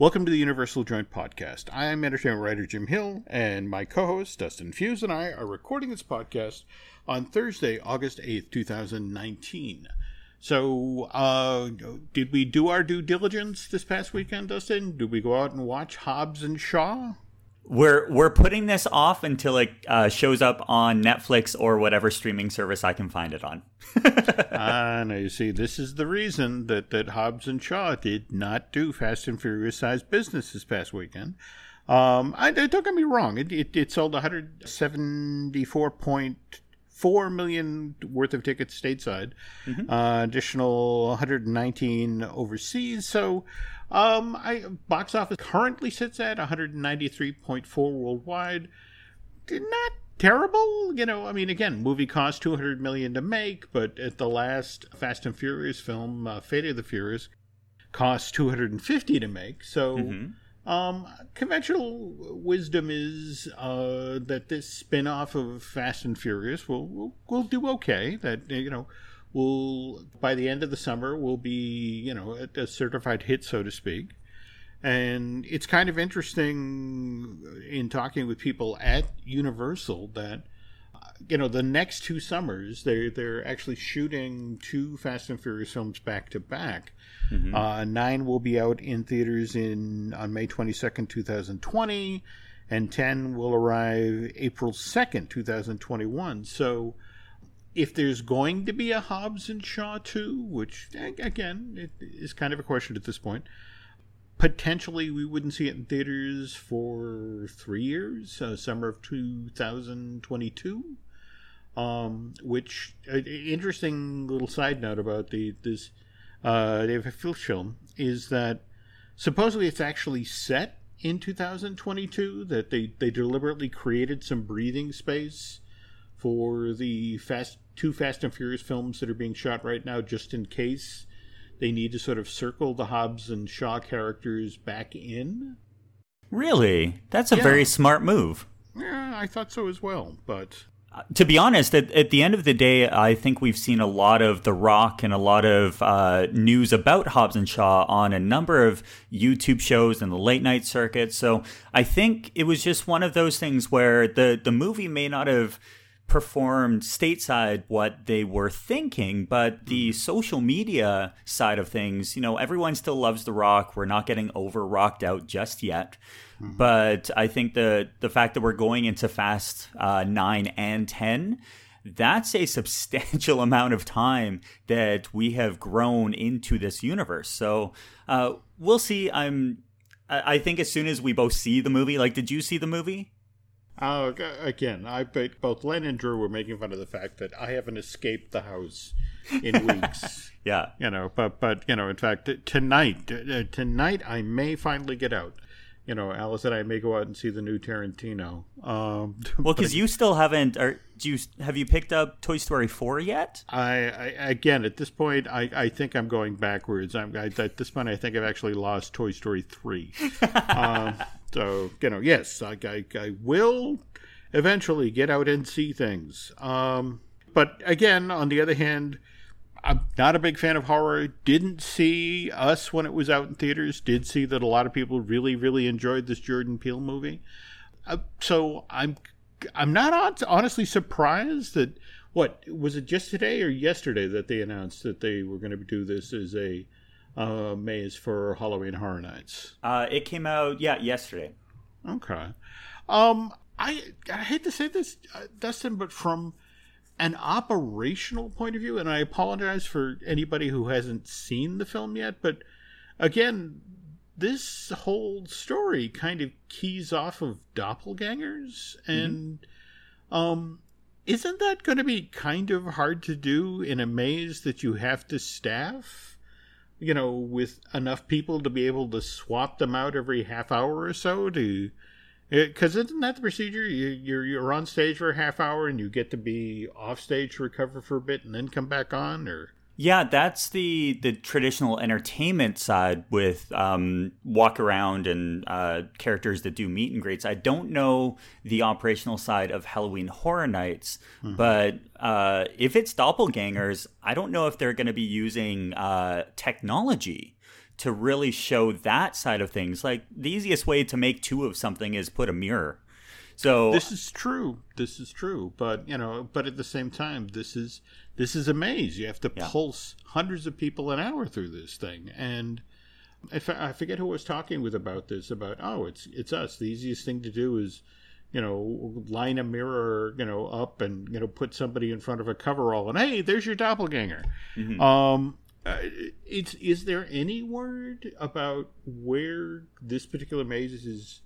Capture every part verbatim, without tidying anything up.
Welcome to the Universal Joint Podcast. I am entertainment writer Jim Hill, and my co-host Dustin Fuhs and I are recording this podcast on Thursday, August eighth, twenty nineteen. So, uh, did we do our due diligence this past weekend, Dustin? Did we go out and watch Hobbs and Shaw? We're we're putting this off until it uh, shows up on Netflix or whatever streaming service I can find it on. Ah, uh, now you see, this is the reason that, that Hobbs and Shaw did not do Fast and Furious-sized business this past weekend. Um, I, don't get me wrong. It, it, it sold one hundred seventy-four point four million worth of tickets stateside, mm-hmm. uh, additional one hundred nineteen overseas. So um, I box office currently sits at one hundred ninety-three point four worldwide. Not terrible. You know, I mean, again, movie cost two hundred million dollars to make, but at the last Fast and Furious film, uh, Fate of the Furious, cost two hundred fifty dollars to make. So mm-hmm. Um, conventional wisdom is uh, that this spin-off of Fast and Furious will, will will do okay. That, you know, will by the end of the summer will be, you know, a, a certified hit, so to speak. And it's kind of interesting in talking with people at Universal that, you know, the next two summers they they're actually shooting two Fast and Furious films back to back. Mm-hmm. Uh, nine will be out in theaters in on May twenty-second, twenty twenty, and ten will arrive April second, twenty twenty-one. So if there's going to be a Hobbs and Shaw two, which, again, it is kind of a question at this point, potentially we wouldn't see it in theaters for three years, uh, summer of two thousand twenty-two. Um, which, uh, interesting little side note about the this... Uh, David Filch film is that supposedly it's actually set in two thousand twenty-two, that they, they deliberately created some breathing space for the fast two Fast and Furious films that are being shot right now, just in case they need to sort of circle the Hobbs and Shaw characters back in. Really? That's a yeah. very smart move. Yeah, I thought so as well, but... To be honest, at, at the end of the day, I think we've seen a lot of The Rock and a lot of uh, news about Hobbs and Shaw on a number of YouTube shows and the late night circuit. So I think it was just one of those things where the, the movie may not have performed stateside what they were thinking, but the social media side of things, you know, everyone still loves The Rock. We're not getting over rocked out just yet. Mm-hmm. But I think the the fact that we're going into Fast uh, nine and ten, that's a substantial amount of time that we have grown into this universe. So uh, we'll see. I'm. I think as soon as we both see the movie, like, did you see the movie? Uh, again, I bet both Len and Drew were making fun of the fact that I haven't escaped the house in weeks. Yeah, you know, but but you know, in fact, tonight uh, tonight I may finally get out. You know, Alice and I may go out and see the new Tarantino. Um, well, because you still haven't. Are, do you have you picked up Toy Story four yet? I, I again at this point, I, I think I'm going backwards. I'm I, at this point, I think I've actually lost Toy Story three. uh, so you know, yes, I, I I will eventually get out and see things. Um, but again, on the other hand, I'm not a big fan of horror. Didn't see Us when it was out in theaters. Did see that a lot of people really, really enjoyed this Jordan Peele movie. Uh, so I'm I'm not honestly surprised that, what, was it just today or yesterday that they announced that they were going to do this as a uh, maze for Halloween Horror Nights? Uh, it came out, yeah, yesterday. Okay. Um, I, I hate to say this, Dustin, but from... an operational point of view, and I apologize for anybody who hasn't seen the film yet, but again, this whole story kind of keys off of doppelgangers, and mm-hmm. um, isn't that going to be kind of hard to do in a maze that you have to staff, you know, with enough people to be able to swap them out every half hour or so to... Because isn't that the procedure? You, you're you're on stage for a half hour, and you get to be off stage to recover for a bit, and then come back on, or yeah, that's the the traditional entertainment side with um, walk around and uh, characters that do meet and greets. I don't know the operational side of Halloween Horror Nights, mm-hmm. but uh, if it's doppelgangers, I don't know if they're going to be using uh, technology to really show that side of things. Like, the easiest way to make two of something is put a mirror. So this is true. This is true. But, you know, but at the same time, this is this is a maze. You have to yeah. pulse hundreds of people an hour through this thing. And if I, I forget who I was talking with about this, about, oh, it's it's us. The easiest thing to do is, you know, line a mirror, you know, up and, you know, put somebody in front of a coverall and, hey, there's your doppelganger. Mm-hmm. Um Uh, it's is there any word about where this particular maze is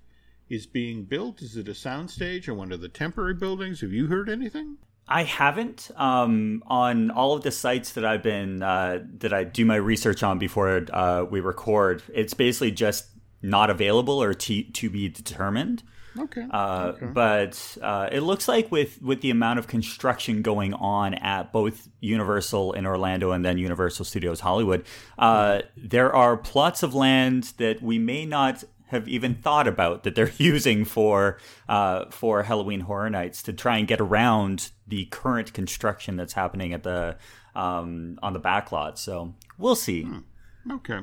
is being built? Is it a soundstage or one of the temporary buildings? Have you heard anything? I haven't. Um, on all of the sites that I've been uh, that I do my research on before uh, we record, it's basically just not available or t- to be determined. Okay. Uh, okay. But uh, it looks like with, with the amount of construction going on at both Universal in Orlando and then Universal Studios Hollywood, uh, there are plots of land that we may not have even thought about that they're using for uh, for Halloween Horror Nights to try and get around the current construction that's happening at the um, on the back lot. So we'll see. Hmm. Okay.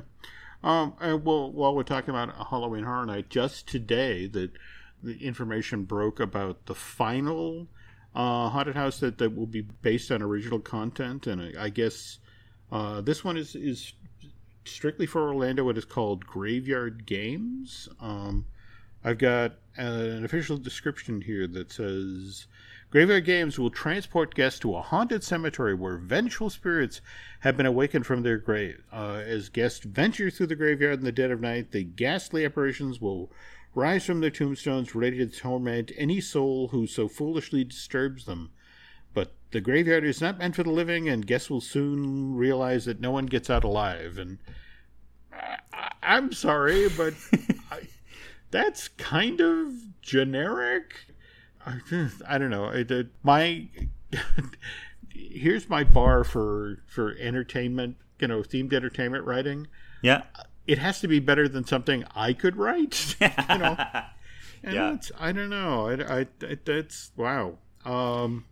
Um. Well, while we're talking about Halloween Horror Night, just today that. The information broke about the final uh, haunted house that, that will be based on original content. And I, I guess uh, this one is, is strictly for Orlando. It is called Graveyard Games. Um, I've got an official description here that says, Graveyard Games will transport guests to a haunted cemetery where vengeful spirits have been awakened from their graves. Uh, as guests venture through the graveyard in the dead of night, the ghastly apparitions will rise from their tombstones, ready to torment any soul who so foolishly disturbs them. But the graveyard is not meant for the living, and guests will soon realize that no one gets out alive. And I, I'm sorry, but I, that's kind of generic. I, I don't know. I, the, my here's my bar for for entertainment, you know, themed entertainment writing. Yeah. It has to be better than something I could write, you know. And yeah. that's, I don't know. I, I, I that's wow. Um,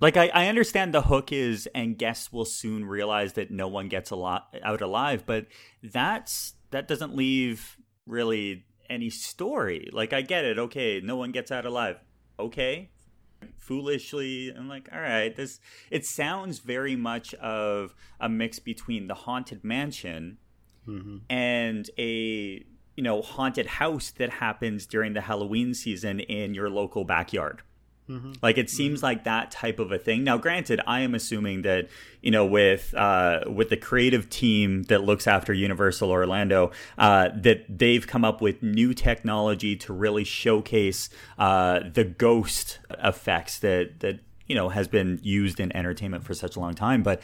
like I, I understand the hook is, and guests will soon realize that no one gets a lot out alive, but that's that doesn't leave really any story. Like I get it. Okay, no one gets out alive. Okay, foolishly, I'm like, all right. This it sounds very much of a mix between the Haunted Mansion. Mm-hmm. And a, you know, haunted house that happens during the Halloween season in your local backyard. Mm-hmm. Like, it seems mm-hmm. like that type of a thing. Now, granted, I am assuming that, you know, with uh, with the creative team that looks after Universal Orlando, uh, that they've come up with new technology to really showcase uh, the ghost effects that, that, you know, has been used in entertainment for such a long time. But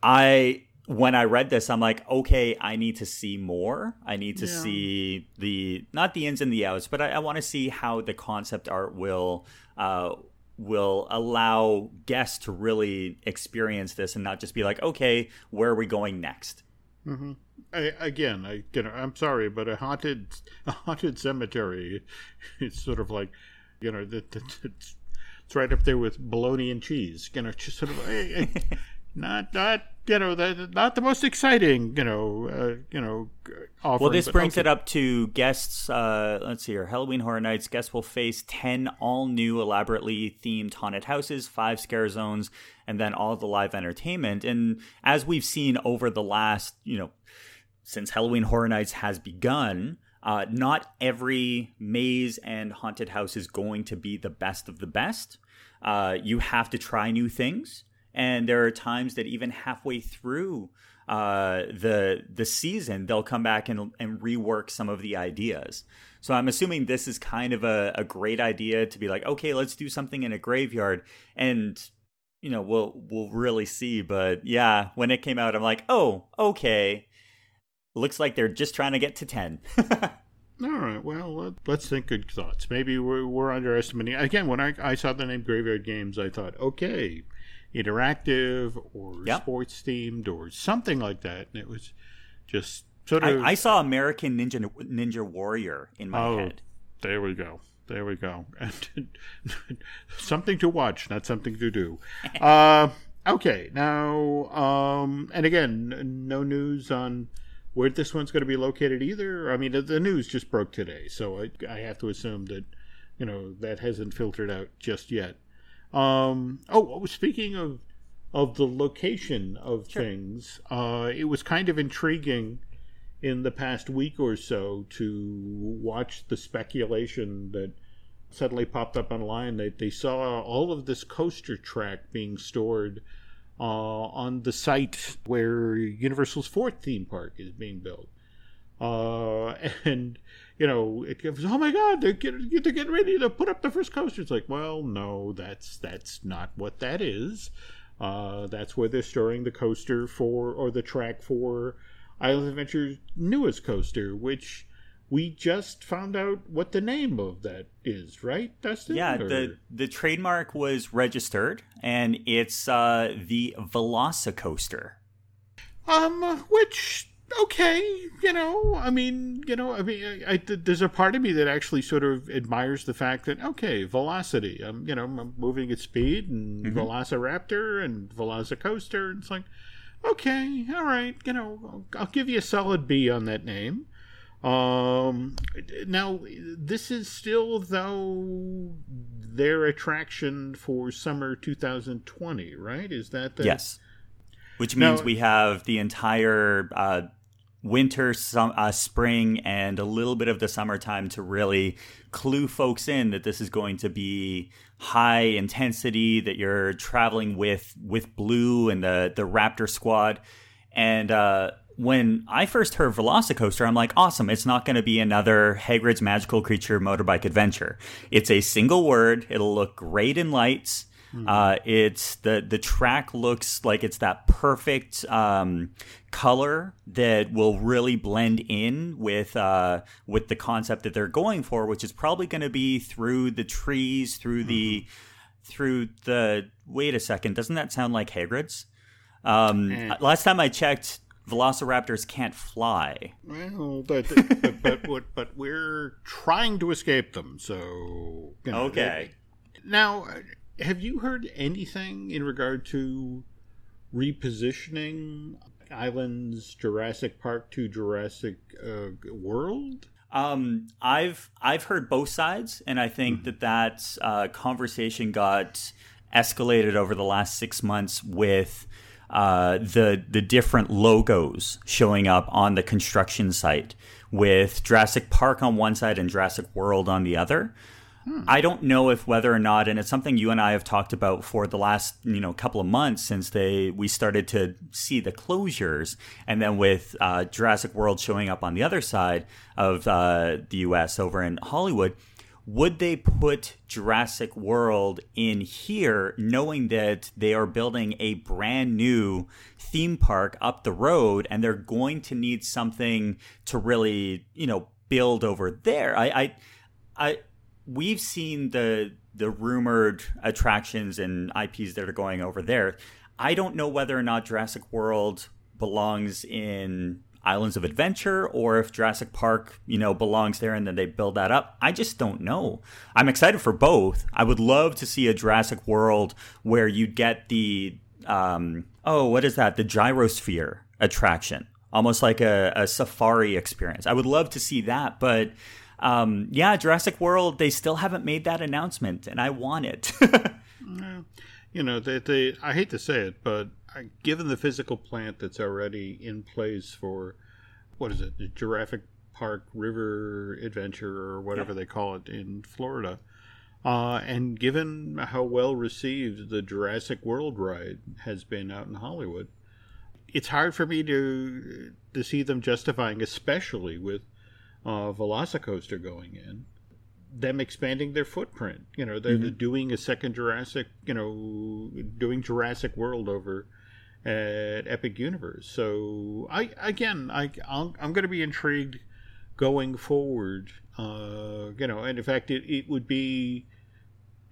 I... when I read this, I'm like, okay, I need to see more. I need to yeah. see the, not the ins and the outs, but I, I want to see how the concept art will uh, will allow guests to really experience this and not just be like, okay, where are we going next? Mm-hmm. I, again, I, you know, I'm sorry, but a haunted a haunted cemetery, it's sort of like, you know, that, that, it's, it's right up there with bologna and cheese. You know, just sort of, I, I, not not. You know, the, not the most exciting, you know, uh, you know, offering. Well, this brings okay. it up to guests. Uh, let's see here. Halloween Horror Nights. Guests will face ten all-new, elaborately themed haunted houses, five scare zones, and then all the live entertainment. And as we've seen over the last, you know, since Halloween Horror Nights has begun, uh, not every maze and haunted house is going to be the best of the best. Uh, you have to try new things. And there are times that even halfway through uh, the the season, they'll come back and, and rework some of the ideas. So I'm assuming this is kind of a, a great idea to be like, okay, let's do something in a graveyard, and you know we'll we'll really see. But yeah, when it came out, I'm like, oh, okay. Looks like they're just trying to get to ten. All right. Well, let's think good thoughts. Maybe we're, we're underestimating. Again, when I, I saw the name Graveyard Games, I thought, okay. Interactive or yep. sports themed or something like that, and it was just sort of. I, I saw American Ninja Ninja Warrior in my oh, head. There we go, there we go, and something to watch, not something to do. uh, okay, now, um, and again, no news on where this one's going to be located either. I mean, the, the news just broke today, so I, I have to assume that, you know, that hasn't filtered out just yet. Um, oh, speaking of of the location of sure. things, uh, it was kind of intriguing in the past week or so to watch the speculation that suddenly popped up online that they saw all of this coaster track being stored uh, on the site where Universal's fourth theme park is being built. Uh, and, you know, it goes, oh my God, they're getting, they're getting ready to put up the first coaster. It's like, well, no, that's that's not what that is. Uh, that's where they're storing the coaster for, or the track for Islands of Adventure's newest coaster, which we just found out what the name of that is, right, Dustin? Yeah, or? the the trademark was registered, and it's uh, the VelociCoaster. Um, which... Okay, you know, I mean, you know, I mean, I, I, there's a part of me that actually sort of admires the fact that, okay, velocity, I'm, you know, I'm moving at speed, and mm-hmm. Velociraptor and VelociCoaster, and it's like, okay, all right, you know, I'll, I'll give you a solid B on that name. Um, now, this is still, though, their attraction for summer two thousand twenty, right? Is that the... Yes. Which means now, we have the entire uh, winter, some, uh, spring, and a little bit of the summertime to really clue folks in that this is going to be high intensity, that you're traveling with with Blue and the, the Raptor Squad. And uh, when I first heard VelociCoaster, I'm like, awesome, it's not going to be another Hagrid's Magical Creature motorbike adventure. It's a single word. It'll look great in lights. Uh, it's the, the track looks like it's that perfect um, color that will really blend in with uh, with the concept that they're going for, which is probably going to be through the trees, through the through the. Wait a second, doesn't that sound like Hagrid's? Um, mm. Last time I checked, Velociraptors can't fly. Well, but but, but, but but we're trying to escape them, so you know, okay they, now. Have you heard anything in regard to repositioning Islands Jurassic Park to Jurassic uh, World? Um, I've I've heard both sides, and I think mm-hmm. that that uh, conversation got escalated over the last six months with uh, the the different logos showing up on the construction site, with Jurassic Park on one side and Jurassic World on the other. I don't know if whether or not, and it's something you and I have talked about for the last, you know, couple of months since they we started to see the closures, and then with uh, Jurassic World showing up on the other side of uh, the U S over in Hollywood, would they put Jurassic World in here, knowing that they are building a brand new theme park up the road, and they're going to need something to really, you know, build over there? I, I, I. We've seen the the rumored attractions and I Ps that are going over there. I don't know whether or not Jurassic World belongs in Islands of Adventure, or if Jurassic Park, you know, belongs there and then they build that up. I just don't know. I'm excited for both. I would love to see a Jurassic World where you get the um, oh, what is that? The gyrosphere attraction, almost like a, a safari experience. I would love to see that, but. Um, yeah, Jurassic World, they still haven't made that announcement, and I want it. You know, they, they, I hate to say it, but I, given the physical plant that's already in place for, what is it, the Jurassic Park River Adventure, or whatever yeah. they call it in Florida, uh, and given how well received the Jurassic World ride has been out in Hollywood, it's hard for me to to see them justifying, especially with Uh, VelociCoaster going in, them expanding their footprint. You know, they're, mm-hmm. they're doing a second Jurassic, you know, doing Jurassic World over at Epic Universe. So, I again, I, I'll, I'm going to be intrigued going forward. Uh, you know, and in fact, it, it would be,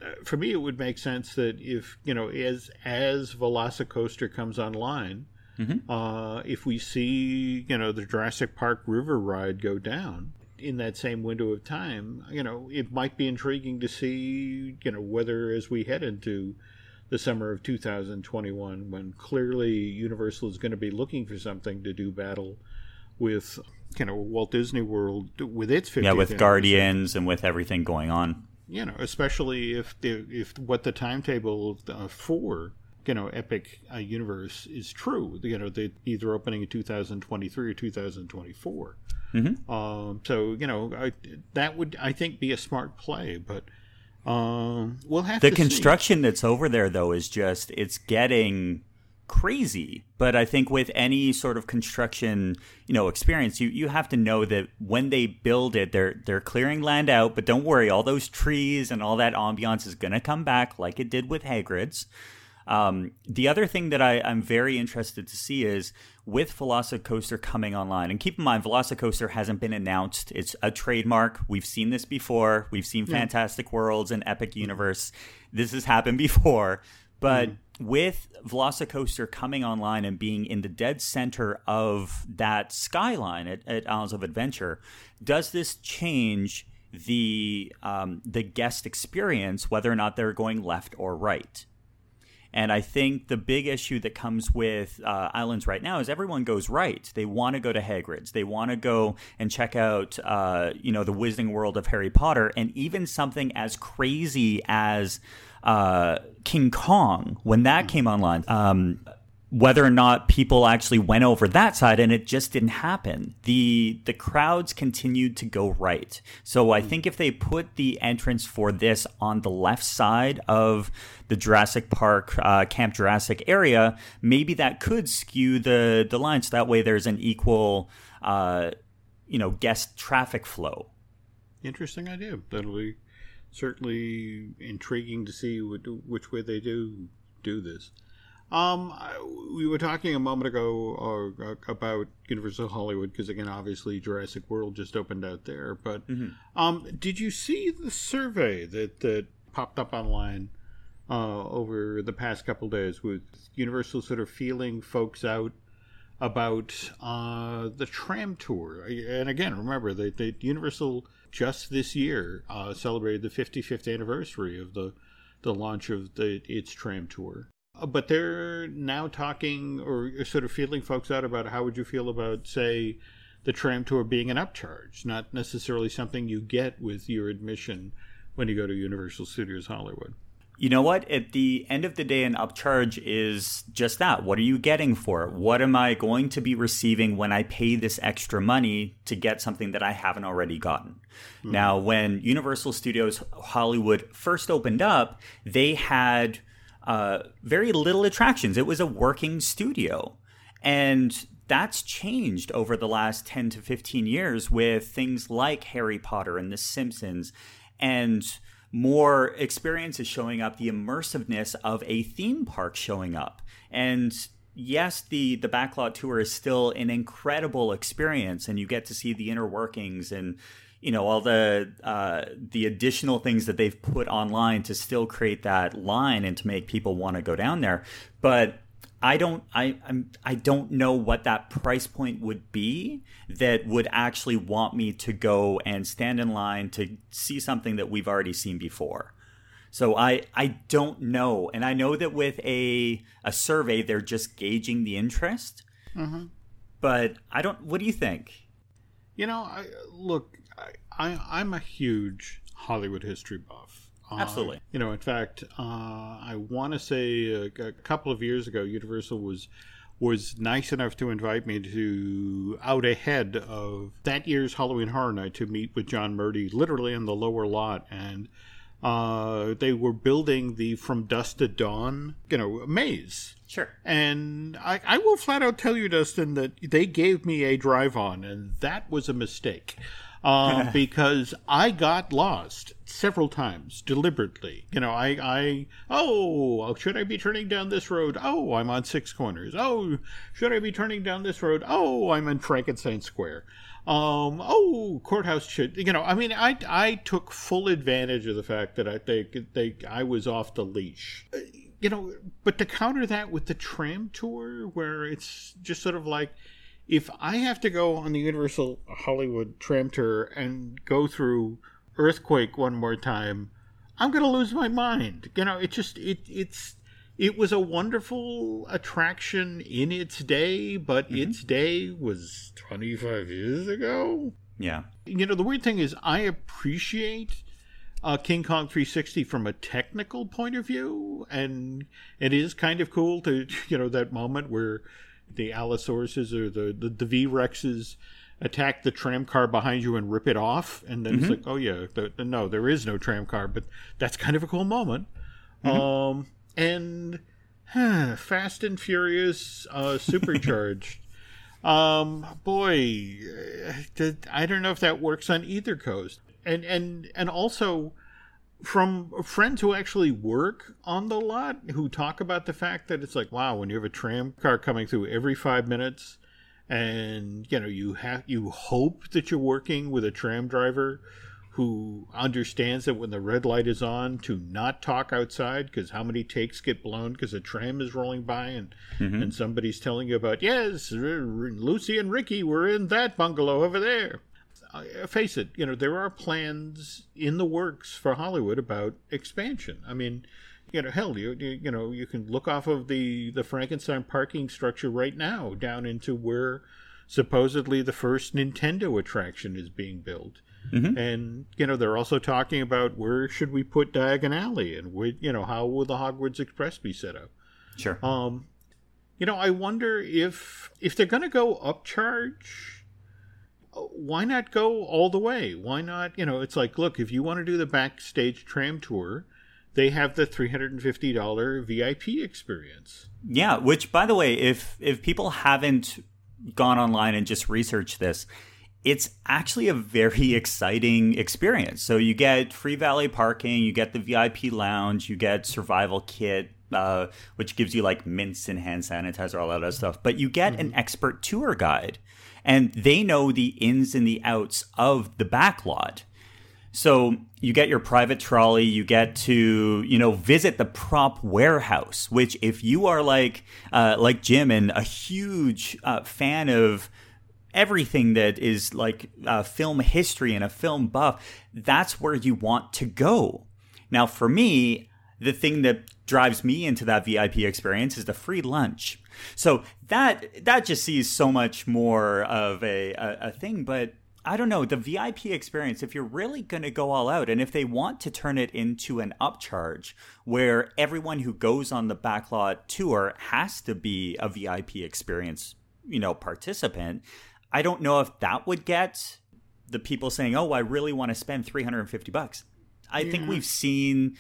uh, for me, it would make sense that if, you know, as, as VelociCoaster comes online, Mm-hmm. Uh, if we see, you know, the Jurassic Park River ride go down in that same window of time, you know, it might be intriguing to see, you know, whether as we head into the summer of two thousand twenty-one, when clearly Universal is going to be looking for something to do battle with you know Walt Disney World with its fiftieth yeah with Guardians and with everything going on. You know, especially if the, if what the timetable uh, for you know Epic uh, Universe is true. You know, they either opening in two thousand twenty-three or two thousand twenty-four. Mm-hmm. Um, so you know I, that would I think be a smart play, but um, we'll have the to construction see. That's over there though is just it's getting crazy. But I think with any sort of construction, you know, experience, you, you have to know that when they build it, they're they're clearing land out. But don't worry, all those trees and all that ambiance is going to come back, like it did with Hagrid's. Um, the other thing that I, I'm very interested to see is with VelociCoaster coming online, and keep in mind, VelociCoaster hasn't been announced. It's a trademark. We've seen this before. We've seen yeah. Fantastic Worlds and Epic Universe. This has happened before. But mm-hmm. with VelociCoaster coming online and being in the dead center of that skyline at, at Islands of Adventure, does this change the um, the guest experience, whether or not they're going left or right? And I think the big issue that comes with uh, Islands right now is everyone goes right. They want to go to Hagrid's. They want to go and check out, uh, you know, the Wizarding World of Harry Potter. And even something as crazy as uh, King Kong, when that came online, um, whether or not people actually went over that side, and it just didn't happen. The the crowds continued to go right. So I think if they put the entrance for this on the left side of the Jurassic Park, uh, Camp Jurassic area, maybe that could skew the, the lines. That way there's an equal, uh, you know, guest traffic flow. Interesting idea. That'll be certainly intriguing to see what, which way they do do this. Um, we were talking a moment ago uh, about Universal Hollywood because, again, obviously Jurassic World just opened out there. But mm-hmm. um, did you see the survey that, that popped up online uh, over the past couple days with Universal sort of feeling folks out about uh, the tram tour? And, again, remember that, that Universal just this year uh, celebrated the fifty-fifth anniversary of the, the launch of the, its tram tour. But they're now talking or sort of feeling folks out about how would you feel about, say, the tram tour being an upcharge, not necessarily something you get with your admission when you go to Universal Studios Hollywood. You know what? At the end of the day, an upcharge is just that. What are you getting for it? What am I going to be receiving when I pay this extra money to get something that I haven't already gotten? Mm-hmm. Now, when Universal Studios Hollywood first opened up, they had... Uh, very little attractions. It was a working studio. And that's changed over the last ten to fifteen years with things like Harry Potter and The Simpsons, and more experiences showing up, the immersiveness of a theme park showing up. And yes, the, the backlot tour is still an incredible experience, and you get to see the inner workings and you know, all the uh, the additional things that they've put online to still create that line and to make people want to go down there. But I don't I I'm, I don't know what that price point would be that would actually want me to go and stand in line to see something that we've already seen before. So I, I don't know. And I know that with a, a survey, they're just gauging the interest. Mm-hmm. But I don't. What do you think? You know, I, look, I, I, I'm a huge Hollywood history buff. Uh, Absolutely. You know, in fact, uh, I want to say a, a couple of years ago, Universal was was nice enough to invite me to out ahead of that year's Halloween Horror Night to meet with John Murdy, literally in the lower lot. And uh, they were building the From Dusk to Dawn, you know, maze. Sure. And I, I will flat out tell you, Dustin, that they gave me a drive-on, and that was a mistake. Um, because I got lost several times deliberately. You know, I, I, oh, should I be turning down this road? Oh, I'm on Six Corners. Oh, should I be turning down this road? Oh, I'm in Frankenstein Square. Um, oh, Courthouse should, you know, I mean, I, I took full advantage of the fact that I think they, I was off the leash. You know, but to counter that with the tram tour, where it's just sort of like, if I have to go on the Universal Hollywood tram tour and go through Earthquake one more time, I'm going to lose my mind. You know, it just, it it's it was a wonderful attraction in its day, but mm-hmm. its day was twenty-five years ago. Yeah. You know, the weird thing is I appreciate uh, King Kong three sixty from a technical point of view, and it is kind of cool to, you know, that moment where the Allosauruses or the, the, the V-Rexes attack the tram car behind you and rip it off, and then mm-hmm. it's like, oh yeah, the, the, no, there is no tram car, but that's kind of a cool moment. Mm-hmm. Um, and huh, Fast and Furious uh, Supercharged. um, boy, I don't know if that works on either coast. And and and also from friends who actually work on the lot, who talk about the fact that it's like, wow, when you have a tram car coming through every five minutes, and you know you have you hope that you're working with a tram driver who understands that when the red light is on to not talk outside, because how many takes get blown because a tram is rolling by and mm-hmm. and somebody's telling you about, yes, Lucy and Ricky were in that bungalow over there. Uh, face it, you know, there are plans in the works for Hollywood about expansion. I mean, you know, hell, you, you you know, you can look off of the, the Frankenstein parking structure right now down into where supposedly the first Nintendo attraction is being built. Mm-hmm. And, you know, they're also talking about where should we put Diagon Alley and, where, you know, how will the Hogwarts Express be set up? Sure. Um, you know, I wonder if if they're going to go upcharge, why not go all the way? Why not, you know, it's like, look, if you want to do the backstage tram tour, they have the three hundred fifty dollars V I P experience. Yeah, which, by the way, if if people haven't gone online and just researched this, it's actually a very exciting experience. So you get free valet parking, you get the V I P lounge, you get survival kit, uh, which gives you like mints and hand sanitizer, all that other stuff. But you get mm-hmm. an expert tour guide, and they know the ins and the outs of the back lot. So you get your private trolley, you get to, you know, visit the prop warehouse, which if you are like uh, like Jim and a huge uh, fan of everything that is like uh, film history and a film buff, that's where you want to go. Now, for me, the thing that drives me into that V I P experience is the free lunch. So that that just sees so much more of a, a, a thing, but I don't know, the V I P experience, if you're really going to go all out, and if they want to turn it into an upcharge where everyone who goes on the backlot tour has to be a V I P experience, you know, participant, I don't know if that would get the people saying, oh, I really want to spend three hundred fifty bucks. I yeah. think we've seen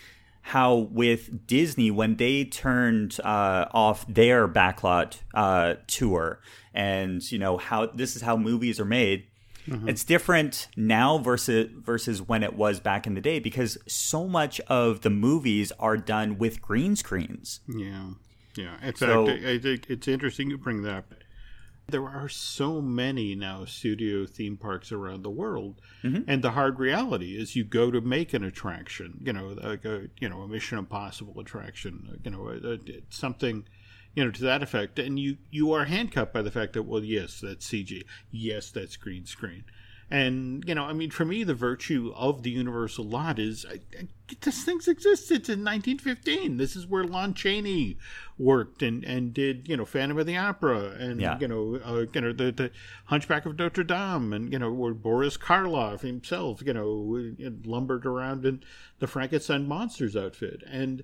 how with Disney, when they turned uh, off their backlot uh, tour, and, you know, how this is how movies are made. Mm-hmm. It's different now versus versus when it was back in the day, because so much of the movies are done with green screens. Yeah, yeah. In fact, so, I, I think it's interesting you bring that up. There are so many now studio theme parks around the world, mm-hmm. and the hard reality is you go to make an attraction, you know, like a you know a Mission Impossible attraction, you know, a, a, something. You know, to that effect. And you, you are handcuffed by the fact that, well, yes, that's C G. Yes, that's green screen. And, you know, I mean, for me, the virtue of the Universal lot is I, I, this thing's existed in nineteen fifteen. This is where Lon Chaney worked and, and did, you know, Phantom of the Opera and, yeah. you know, uh, you know the, the Hunchback of Notre Dame and, you know, where Boris Karloff himself, you know, lumbered around in the Frankenstein Monsters outfit. And,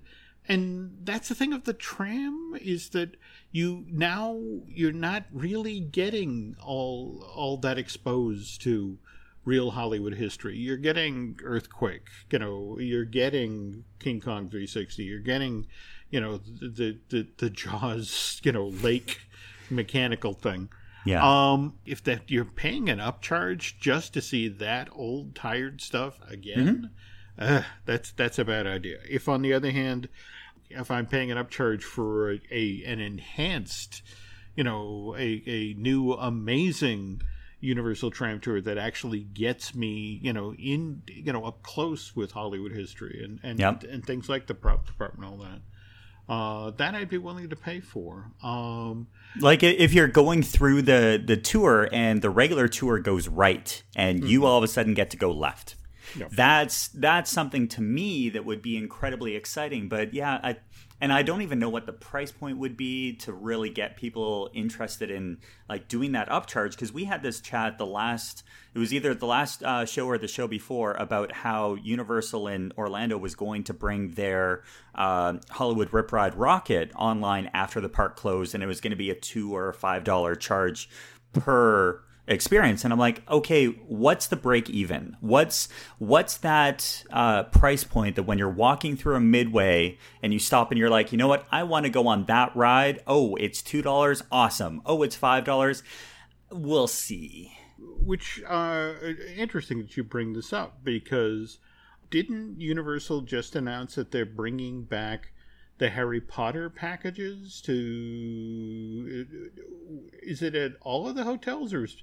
And that's the thing of the tram is that you now you're not really getting all all that exposed to real Hollywood history. You're getting Earthquake, you know, you're getting King Kong three sixty, you're getting, you know, the the, the Jaws, you know, lake mechanical thing. Yeah. Um, if that you're paying an upcharge just to see that old tired stuff again, mm-hmm. uh, that's that's a bad idea. If on the other hand, if I'm paying an upcharge for a, a an enhanced, you know, a, a new amazing Universal tram tour that actually gets me, you know, in, you know, up close with Hollywood history and and, yep. and things like the prop department, all that, uh, that I'd be willing to pay for. Um, like if you're going through the the tour and the regular tour goes right and mm-hmm. you all of a sudden get to go left. No. That's that's something to me that would be incredibly exciting. But yeah, I, and I don't even know what the price point would be to really get people interested in like doing that upcharge, because we had this chat the last, it was either the last uh, show or the show before, about how Universal in Orlando was going to bring their uh, Hollywood Rip Ride Rocket online after the park closed, and it was going to be a two or a five dollar charge per experience. And I'm like, okay, what's the break even? What's what's that uh, price point that when you're walking through a Midway and you stop and you're like, you know what, I want to go on that ride. Oh, it's two dollars. Awesome. Oh, it's five dollars. We'll see. Which, uh, interesting that you bring this up, because didn't Universal just announce that they're bringing back the Harry Potter packages to, is it at all of the hotels or is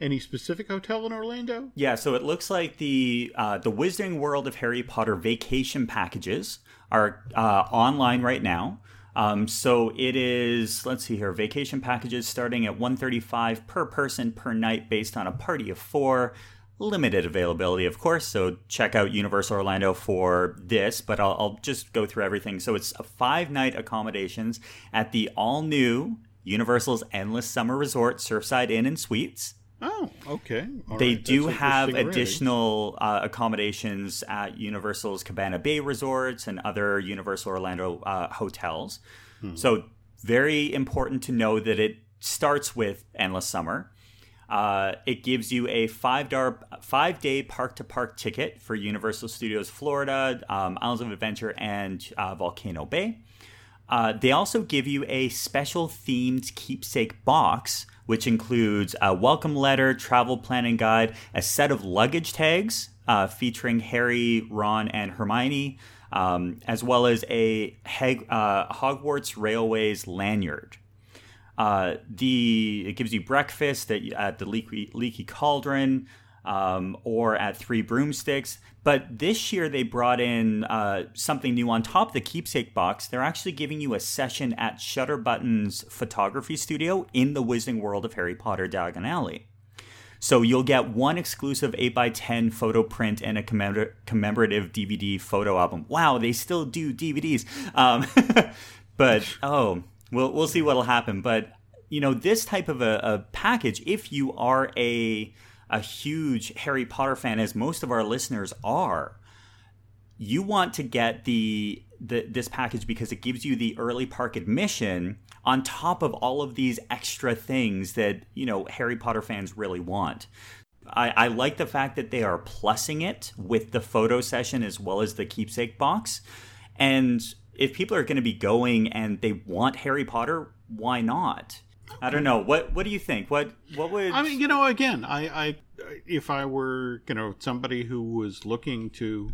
any specific hotel in Orlando? Yeah, so it looks like the uh, the Wizarding World of Harry Potter vacation packages are uh, online right now. Um, so it is, let's see here, vacation packages starting at one hundred thirty-five dollars per person per night based on a party of four. Limited availability, of course, so check out Universal Orlando for this, but I'll, I'll just go through everything. So it's a five-night accommodations at the all-new Universal's Endless Summer Resort, Surfside Inn and Suites. Oh, okay. All they right. do That's have additional uh, accommodations at Universal's Cabana Bay Resorts and other Universal Orlando uh, hotels. Hmm. So very important to know that it starts with Endless Summer. Uh, it gives you a five-day five day park-to-park ticket for Universal Studios Florida, um, Islands of Adventure, and uh, Volcano Bay. Uh, they also give you a special themed keepsake box, which includes a welcome letter, travel planning guide, a set of luggage tags uh, featuring Harry, Ron, and Hermione, um, as well as a Hag- uh, Hogwarts Railways lanyard. Uh, the it gives you breakfast at, at the Leaky, Leaky Cauldron um, or at Three Broomsticks. But this year they brought in uh, something new on top of the keepsake box. They're actually giving you a session at Shutterbutton's photography studio in the Wizarding World of Harry Potter Diagon Alley. So you'll get one exclusive eight by ten photo print and a commemor- commemorative D V D photo album. Wow, they still do D V Ds. Um, but, oh... We'll we'll see what'll happen, but you know, this type of a, a package, if you are a a huge Harry Potter fan, as most of our listeners are, you want to get the, the this package because it gives you the early park admission on top of all of these extra things that, you know, Harry Potter fans really want. I, I like the fact that they are plussing it with the photo session as well as the keepsake box. And if people are going to be going and they want Harry Potter, why not? I don't know. What What do you think? What What would I mean? You know, again, I, I if I were you know somebody who was looking to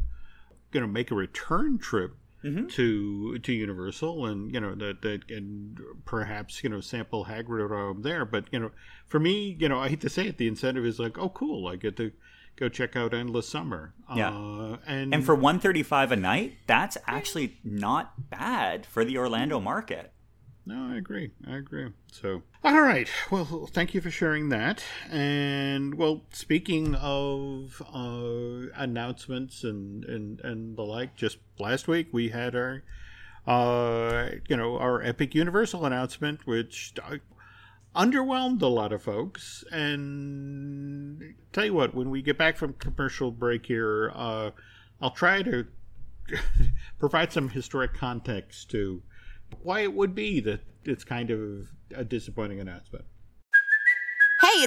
you know make a return trip mm-hmm. to to Universal and you know that that and perhaps you know sample Hagrid um, there, but you know for me, you know I hate to say it, the incentive is like, oh, cool, I get to go check out Endless Summer. Yeah. Uh, and, and for one hundred thirty-five dollars a night, that's actually not bad for the Orlando market. No, I agree. I agree. So, all right. Well, thank you for sharing that. And, well, speaking of uh, announcements and, and, and the like, just last week we had our, uh, you know, our Epic Universal announcement, which... Uh, underwhelmed a lot of folks. And tell you what, when we get back from commercial break here, uh, I'll try to provide some historic context to why it would be that it's kind of a disappointing announcement. Hey,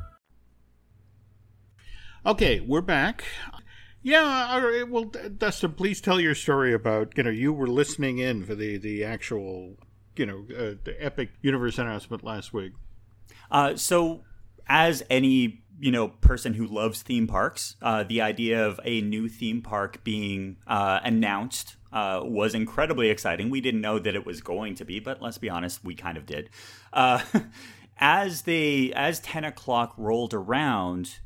Okay, we're back. Yeah, all right, well, Dustin, please tell your story about, you know, you were listening in for the, the actual, you know, uh, the Epic Universe announcement last week. Uh, so, as any you know, person who loves theme parks, uh, the idea of a new theme park being uh, announced uh, was incredibly exciting. We didn't know that it was going to be, but let's be honest, we kind of did. Uh, as they as ten o'clock rolled around,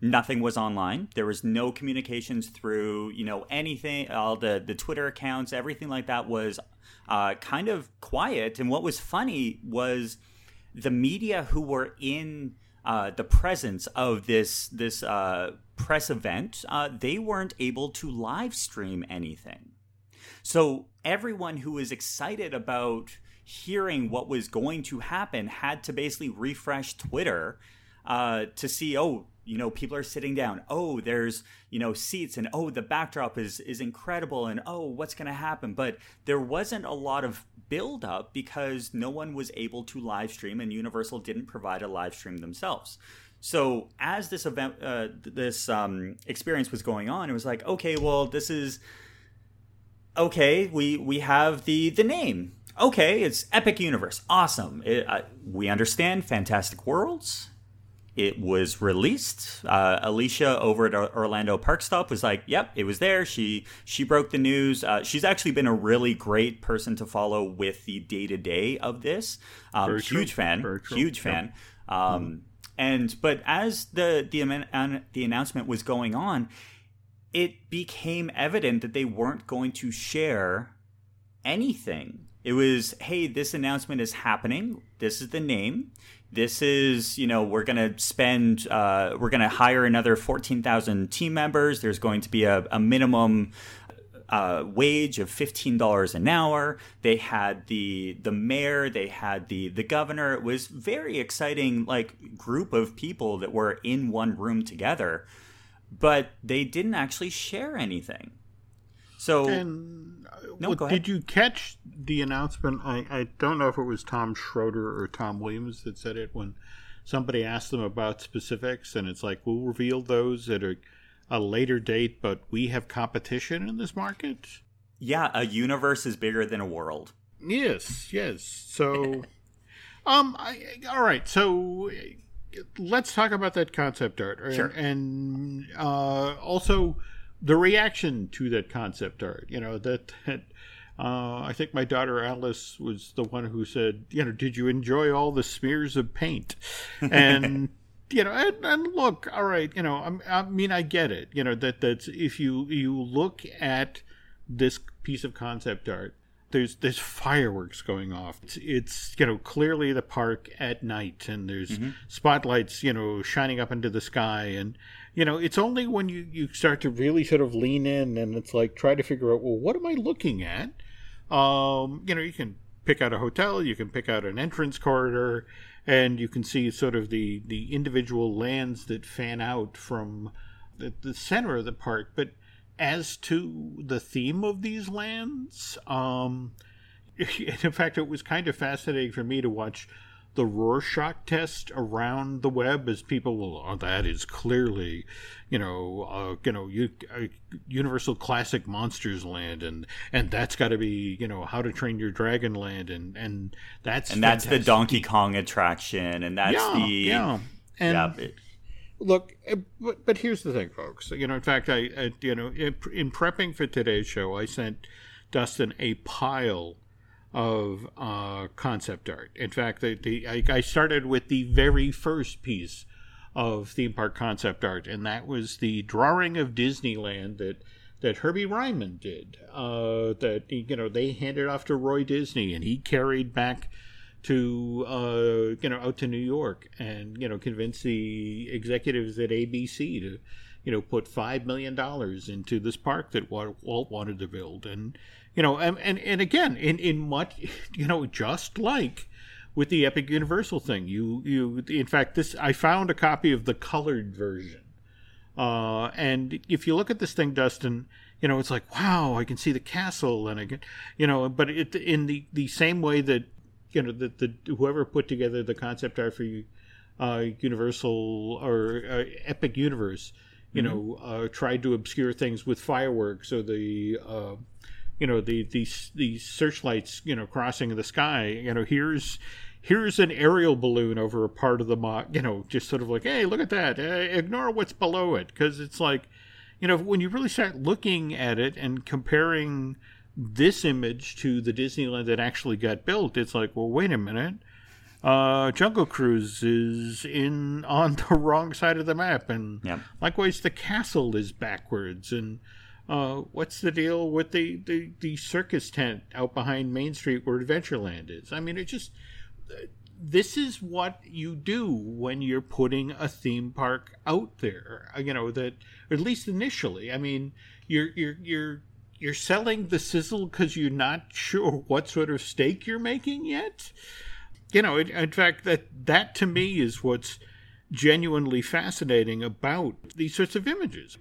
nothing was online. There was no communications through, you know, anything. All the, the Twitter accounts, everything like that was uh, kind of quiet. And what was funny was the media who were in uh, the presence of this this uh, press event, uh, they weren't able to live stream anything. So everyone who was excited about hearing what was going to happen had to basically refresh Twitter uh, to see, oh, you know, people are sitting down. Oh, there's, you know, seats, and oh, the backdrop is is incredible, and oh, what's going to happen? But there wasn't a lot of build up because no one was able to live stream, and Universal didn't provide a live stream themselves. So as this event, uh, this um, experience was going on, it was like, okay, well, this is okay. We we have the the name. Okay, it's Epic Universe. Awesome. It, uh, we understand Fantastic Worlds. It was released. Uh, Alicia over at Orlando Park Stop was like, yep, it was there. She she broke the news. Uh, she's actually been a really great person to follow with the day-to-day of this. Um, huge fan. Virtual. Huge fan. Yep. Um, mm-hmm. And But as the the, an, the announcement was going on, it became evident that they weren't going to share anything. It was, hey, this announcement is happening. This is the name. This is, you know, we're going to spend, uh, we're going to hire another fourteen thousand team members. There's going to be a, a minimum uh, wage of fifteen dollars an hour. They had the the mayor, they had the the governor. It was very exciting, like, group of people that were in one room together, but they didn't actually share anything. So, and, no, well, go ahead. Did you catch the announcement? I, I don't know if it was Tom Schroeder or Tom Williams that said it when somebody asked them about specifics, and it's like, we'll reveal those at a, a later date, but we have competition in this market? Yeah, a universe is bigger than a world. Yes, yes. So, um, I, all right, so let's talk about that concept art. Sure. And, and uh, also the reaction to that concept art, you know, that, that uh, I think my daughter Alice was the one who said, you know, did you enjoy all the smears of paint? And, you know, and, and look, all right, you know, I'm, I mean, I get it, you know, that that's if you, you look at this piece of concept art, there's there's fireworks going off. It's, it's, you know, clearly the park at night, and there's mm-hmm. spotlights, you know, shining up into the sky. And, you know, it's only when you, you start to really sort of lean in and it's like try to figure out, well, what am I looking at? Um, you know, you can pick out a hotel, you can pick out an entrance corridor, and you can see sort of the, the individual lands that fan out from the, the center of the park. But as to the theme of these lands, um, in fact, it was kind of fascinating for me to watch the Rorschach test around the web as people, well, oh, that is clearly, you know, uh, you know, you, uh, Universal Classic Monsters Land, and, and that's got to be, you know, How to Train Your Dragon Land, and, and that's and fantastic. That's the Donkey Kong attraction, and that's yeah, the yeah, and yeah. It, Look, but, but here's the thing, folks. You know, in fact, I, I you know, in, in prepping for today's show, I sent Dustin a pile of uh, concept art. In fact, the, the I, I started with the very first piece of theme park concept art, and that was the drawing of Disneyland that that Herbie Ryman did. Uh, that you know, they handed off to Roy Disney, and he carried back to, uh, you know, out to New York and, you know, convince the executives at A B C to, you know, put five million dollars into this park that Walt wanted to build. And, you know, and, and, and again, in, in what, you know, just like with the Epic Universal thing, you, you, in fact, this, I found a copy of the colored version. Uh, and if you look at this thing, Dustin, you know, it's like, wow, I can see the castle and I can, you know, but it, in the, the same way that, you know, the, the whoever put together the concept art for uh, Universal or uh, Epic Universe, you mm-hmm. know, uh, tried to obscure things with fireworks or the, uh, you know, the, the the searchlights, you know, crossing the sky. You know, here's here's an aerial balloon over a part of the mock, you know, just sort of like, hey, look at that. Uh, ignore what's below it. Because it's like, you know, when you really start looking at it and comparing this image to the Disneyland that actually got built, it's like, well, wait a minute. Uh, Jungle Cruise is in on the wrong side of the map. And yep. likewise, the castle is backwards. And uh, what's the deal with the, the, the circus tent out behind Main Street where Adventureland is? I mean, it just... This is what you do when you're putting a theme park out there, you know, that, or at least initially. I mean, you're you're you're you're selling the sizzle because you're not sure what sort of steak you're making yet. You know, in fact, that that to me is what's genuinely fascinating about these sorts of images.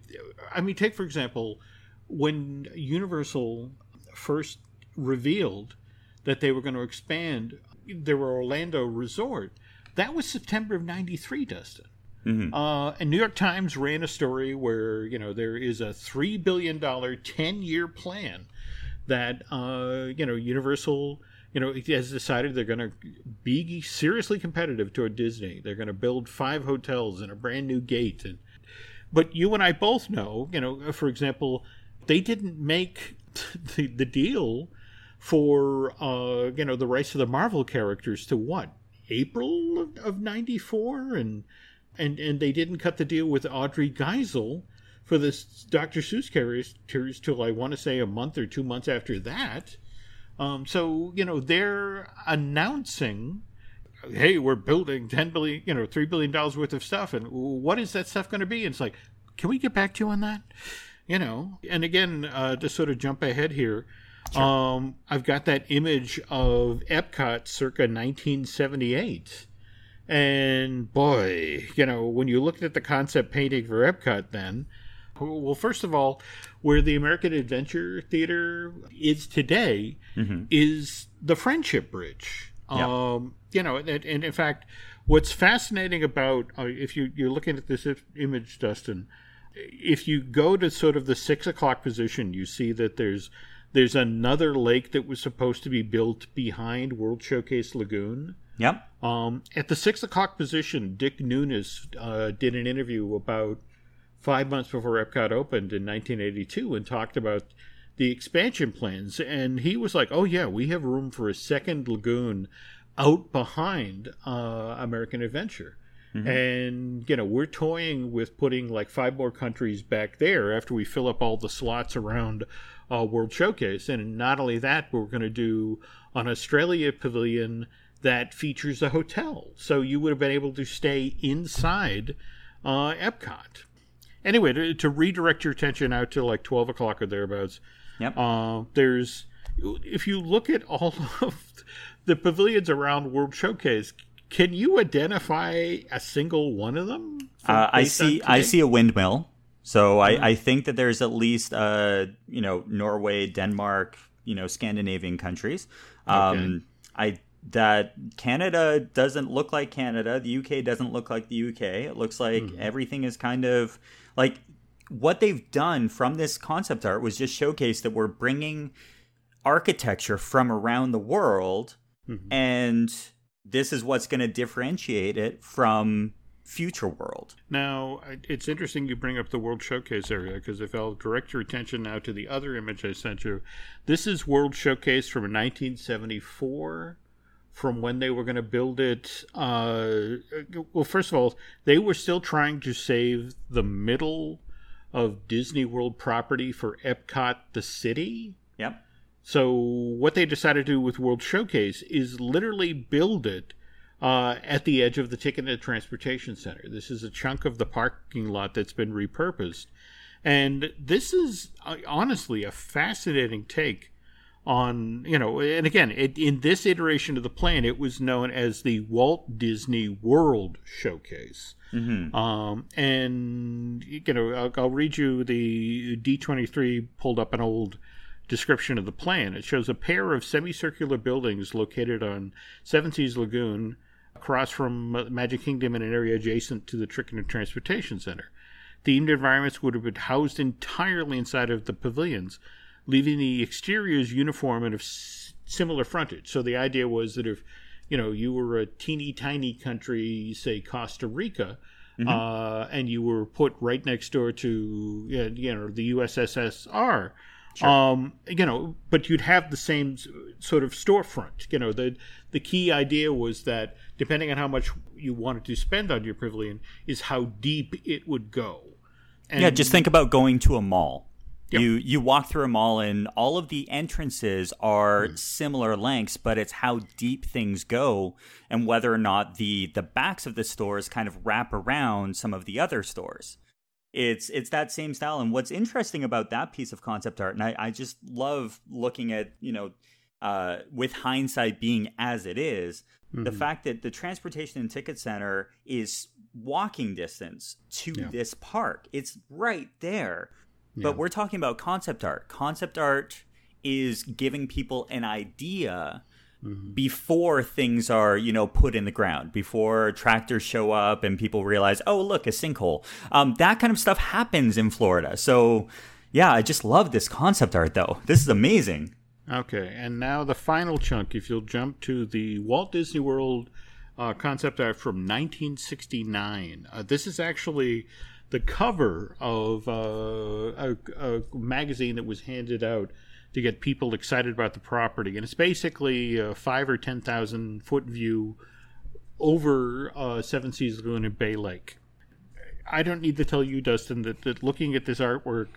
I mean, take for example when Universal first revealed that they were going to expand. There were Orlando Resort. That was September of ninety-three, Dustin. Mm-hmm. Uh, and New York Times ran a story where, you know, there is a three billion dollars ten-year plan that, uh, you know, Universal, you know, has decided they're going to be seriously competitive toward Disney. They're going to build five hotels and a brand new gate. And, but you and I both know, you know, for example, they didn't make the, the deal for, uh, you know, the rights of the Marvel characters to what, April of ninety-four? And, and and they didn't cut the deal with Audrey Geisel for this Doctor Seuss characters till, I want to say, a month or two months after that. Um, so, you know, they're announcing, hey, we're building ten billion dollars, you know, three billion dollars worth of stuff. And what is that stuff going to be? And it's like, can we get back to you on that? You know, and again, uh, to sort of jump ahead here, Sure. Um, I've got that image of Epcot circa nineteen seventy-eight. And boy, you know, when you looked at the concept painting for Epcot then, well, first of all, where the American Adventure Theater is today mm-hmm. is the Friendship Bridge. Yep. Um, you know, and, and in fact, what's fascinating about, uh, if you, you're looking at this image, Dustin, if you go to sort of the six o'clock position, you see that there's There's another lake that was supposed to be built behind World Showcase Lagoon. Yep. Um, at the six o'clock position, Dick Nunes uh, did an interview about five months before Epcot opened in nineteen eighty-two and talked about the expansion plans. And he was like, oh, yeah, we have room for a second lagoon out behind uh, American Adventure. Mm-hmm. And, you know, we're toying with putting like five more countries back there after we fill up all the slots around uh, World Showcase. And not only that, we're going to do an Australia pavilion that features a hotel. So you would have been able to stay inside uh, Epcot. Anyway, to, to redirect your attention out to like twelve o'clock or thereabouts, yep. uh, there's, if you look at all of the pavilions around World Showcase, can you identify a single one of them? Uh, I see. I see a windmill. So I, I think that there's at least uh, you know Norway, Denmark, you know Scandinavian countries. Um, okay. I that Canada doesn't look like Canada. The U K doesn't look like the U K. It looks like mm. everything is kind of like what they've done from this concept art was just showcase that we're bringing architecture from around the world mm-hmm. and. This is what's going to differentiate it from Future World. Now, it's interesting you bring up the World Showcase area, because if I'll direct your attention now to the other image I sent you, this is World Showcase from nineteen seventy-four, from when they were going to build it. Uh, well, first of all, they were still trying to save the middle of Disney World property for Epcot, the city. Yep. So what they decided to do with World Showcase is literally build it uh, at the edge of the Ticket and Transportation Center. This is a chunk of the parking lot that's been repurposed. And this is uh, honestly a fascinating take on, you know, and again, it, in this iteration of the plan, it was known as the Walt Disney World Showcase. Mm-hmm. Um, and, you know, I'll, I'll read you the D twenty-three pulled up an old description of the plan. It shows a pair of semicircular buildings located on Seven Seas Lagoon across from Magic Kingdom in an area adjacent to the Ticket and Transportation Center. Themed environments would have been housed entirely inside of the pavilions, leaving the exteriors uniform and of similar frontage. So the idea was that if you know, you were a teeny tiny country, say Costa Rica, mm-hmm. uh, and you were put right next door to, you know, the U S S R. Sure. Um, you know, but you'd have the same sort of storefront. You know, the the key idea was that depending on how much you wanted to spend on your pavilion is how deep it would go. And yeah, just think about going to a mall. Yep. You you walk through a mall and all of the entrances are mm. similar lengths, but it's how deep things go and whether or not the the backs of the stores kind of wrap around some of the other stores. It's it's that same style. And what's interesting about that piece of concept art, and I, I just love looking at, you know, uh, with hindsight being as it is, mm-hmm. the fact that the Transportation and Ticket Center is walking distance to yeah. this park. It's right there. Yeah. But we're talking about concept art. Concept art is giving people an idea mm-hmm. before things are, you know, put in the ground, before tractors show up and people realize, oh, look, a sinkhole. Um, that kind of stuff happens in Florida. So, yeah, I just love this concept art, though. This is amazing. Okay, and now the final chunk, if you'll jump to the Walt Disney World uh, concept art from nineteen sixty-nine. Uh, this is actually the cover of uh, a, a magazine that was handed out to get people excited about the property. And it's basically a five or ten thousand foot view over uh, Seven Seas Lagoon and Bay Lake. I don't need to tell you, Dustin, that, that looking at this artwork,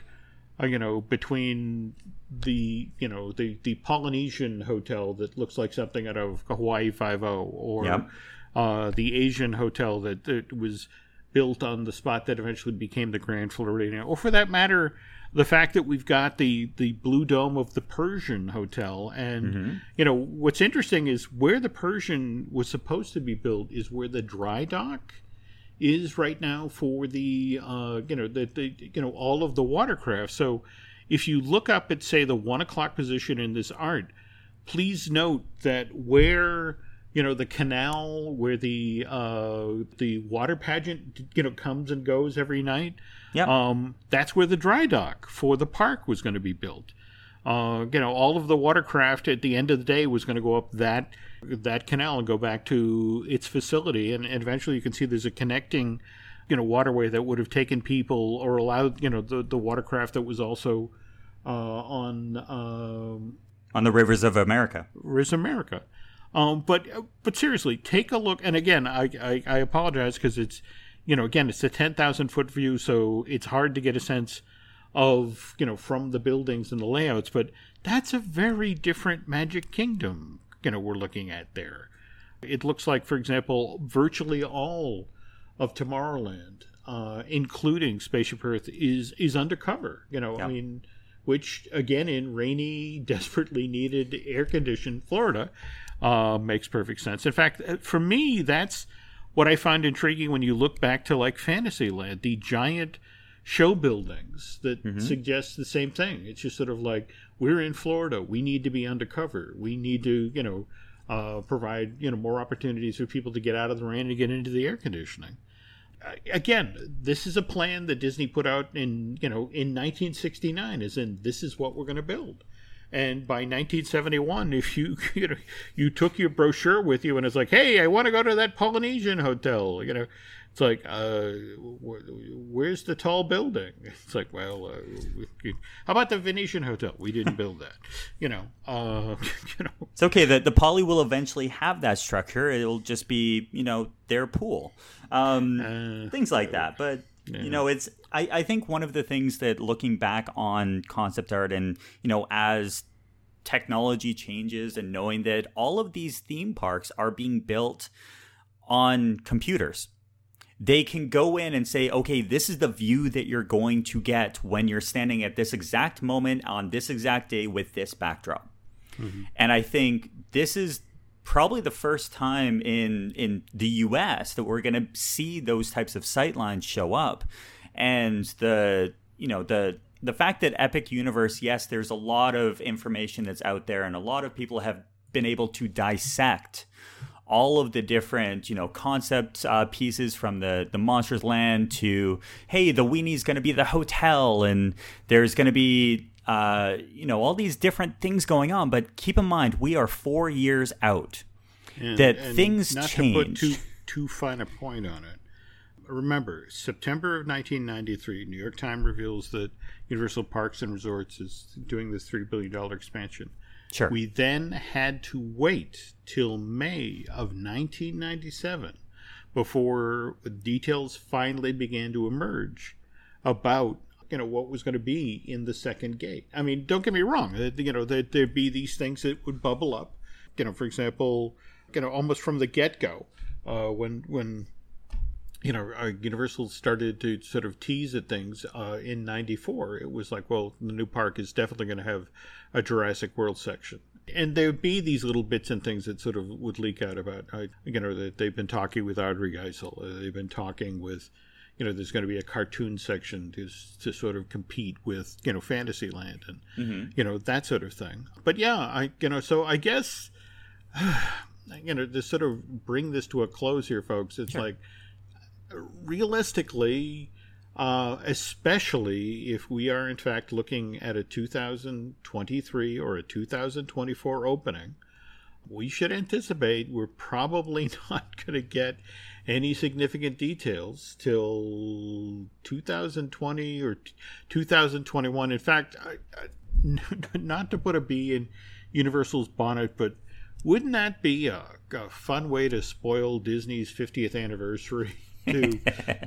uh, you know, between the, you know, the, the Polynesian hotel that looks like something out of Hawaii Five-O or yep. uh, the Asian hotel that, that was built on the spot that eventually became the Grand Floridian, or for that matter, the fact that we've got the, the blue dome of the Persian Hotel. And, mm-hmm. you know, what's interesting is where the Persian was supposed to be built is where the dry dock is right now for the, uh, you know, the, the you know all of the watercraft. So if you look up at, say, the one o'clock position in this art, please note that where, you know, the canal where the uh, the water pageant, you know, comes and goes every night. Yeah. Um, that's where the dry dock for the park was going to be built. Uh, you know, all of the watercraft at the end of the day was going to go up that that canal and go back to its facility. And, and eventually, you can see there's a connecting, you know, waterway that would have taken people or allowed, you know, the the watercraft that was also uh, on um, on the rivers of America. Rivers of America. Um, but but seriously, take a look. And again, I I, I apologize because it's, you know, again, it's a ten thousand foot view, so it's hard to get a sense of, you know, from the buildings and the layouts. But that's a very different Magic Kingdom, you know, we're looking at there. It looks like, for example, virtually all of Tomorrowland, uh, including Spaceship Earth, is is undercover. You know, yeah. I mean, which again, in rainy, desperately needed air-conditioned Florida. Uh, makes perfect sense. In fact, for me, that's what I find intriguing when you look back to like Fantasyland, the giant show buildings that mm-hmm. suggest the same thing. It's just sort of like, we're in Florida. We need to be undercover. We need to, you know, uh, provide, you know, more opportunities for people to get out of the rain and get into the air conditioning. Uh, again, this is a plan that Disney put out in, you know, in nineteen sixty-nine, as in this is what we're going to build. And by nineteen seventy-one, if you you know you took your brochure with you and it's like, hey, I want to go to that Polynesian hotel, you know, it's like, uh, wh- where's the tall building? It's like, well, uh, how about the Venetian hotel? We didn't build that, you know. Uh, you know, it's okay that the Poly will eventually have that structure. It'll just be, you know, their pool, um, uh, things like uh, that, but. Yeah. You know, it's I, I think one of the things that looking back on concept art and, you know, as technology changes and knowing that all of these theme parks are being built on computers, they can go in and say, OK, this is the view that you're going to get when you're standing at this exact moment on this exact day with this backdrop. Mm-hmm. And I think this is probably the first time in in the U S that we're going to see those types of sightlines show up. And the you know the the fact that Epic Universe, yes, there's a lot of information that's out there, and a lot of people have been able to dissect all of the different you know concept uh, pieces, from the the Monsters Land to, hey, the Weenie's going to be the hotel, and there's going to be Uh, you know, all these different things going on. But keep in mind, we are four years out. and, that and things not change. Not to put too, too fine a point on it. Remember, September of nineteen ninety-three, New York Times reveals that Universal Parks and Resorts is doing this three billion dollars expansion. Sure. We then had to wait till May of nineteen ninety-seven before details finally began to emerge about, you know, what was going to be in the second gate. I mean, don't get me wrong. You know, there'd be these things that would bubble up. You know, for example, you know, almost from the get-go, uh, when when. You know, Universal started to sort of tease at things uh, in ninety-four. It was like, well, the new park is definitely going to have a Jurassic World section. And there would be these little bits and things that sort of would leak out about, uh, you know, that they've been talking with Audrey Geisel. Uh, they've been talking with, you know, there's going to be a cartoon section to, to sort of compete with, you know, Fantasyland and, mm-hmm. you know, that sort of thing. But yeah, I, you know, so I guess, you know, to sort of bring this to a close here, folks, it's sure. like, realistically, uh, especially if we are in fact looking at a two thousand twenty-three or a two thousand twenty-four opening, we should anticipate we're probably not going to get any significant details till two thousand twenty or two thousand twenty-one. In fact, I, I, not to put a bee in Universal's bonnet, but wouldn't that be a, a fun way to spoil Disney's fiftieth anniversary? To,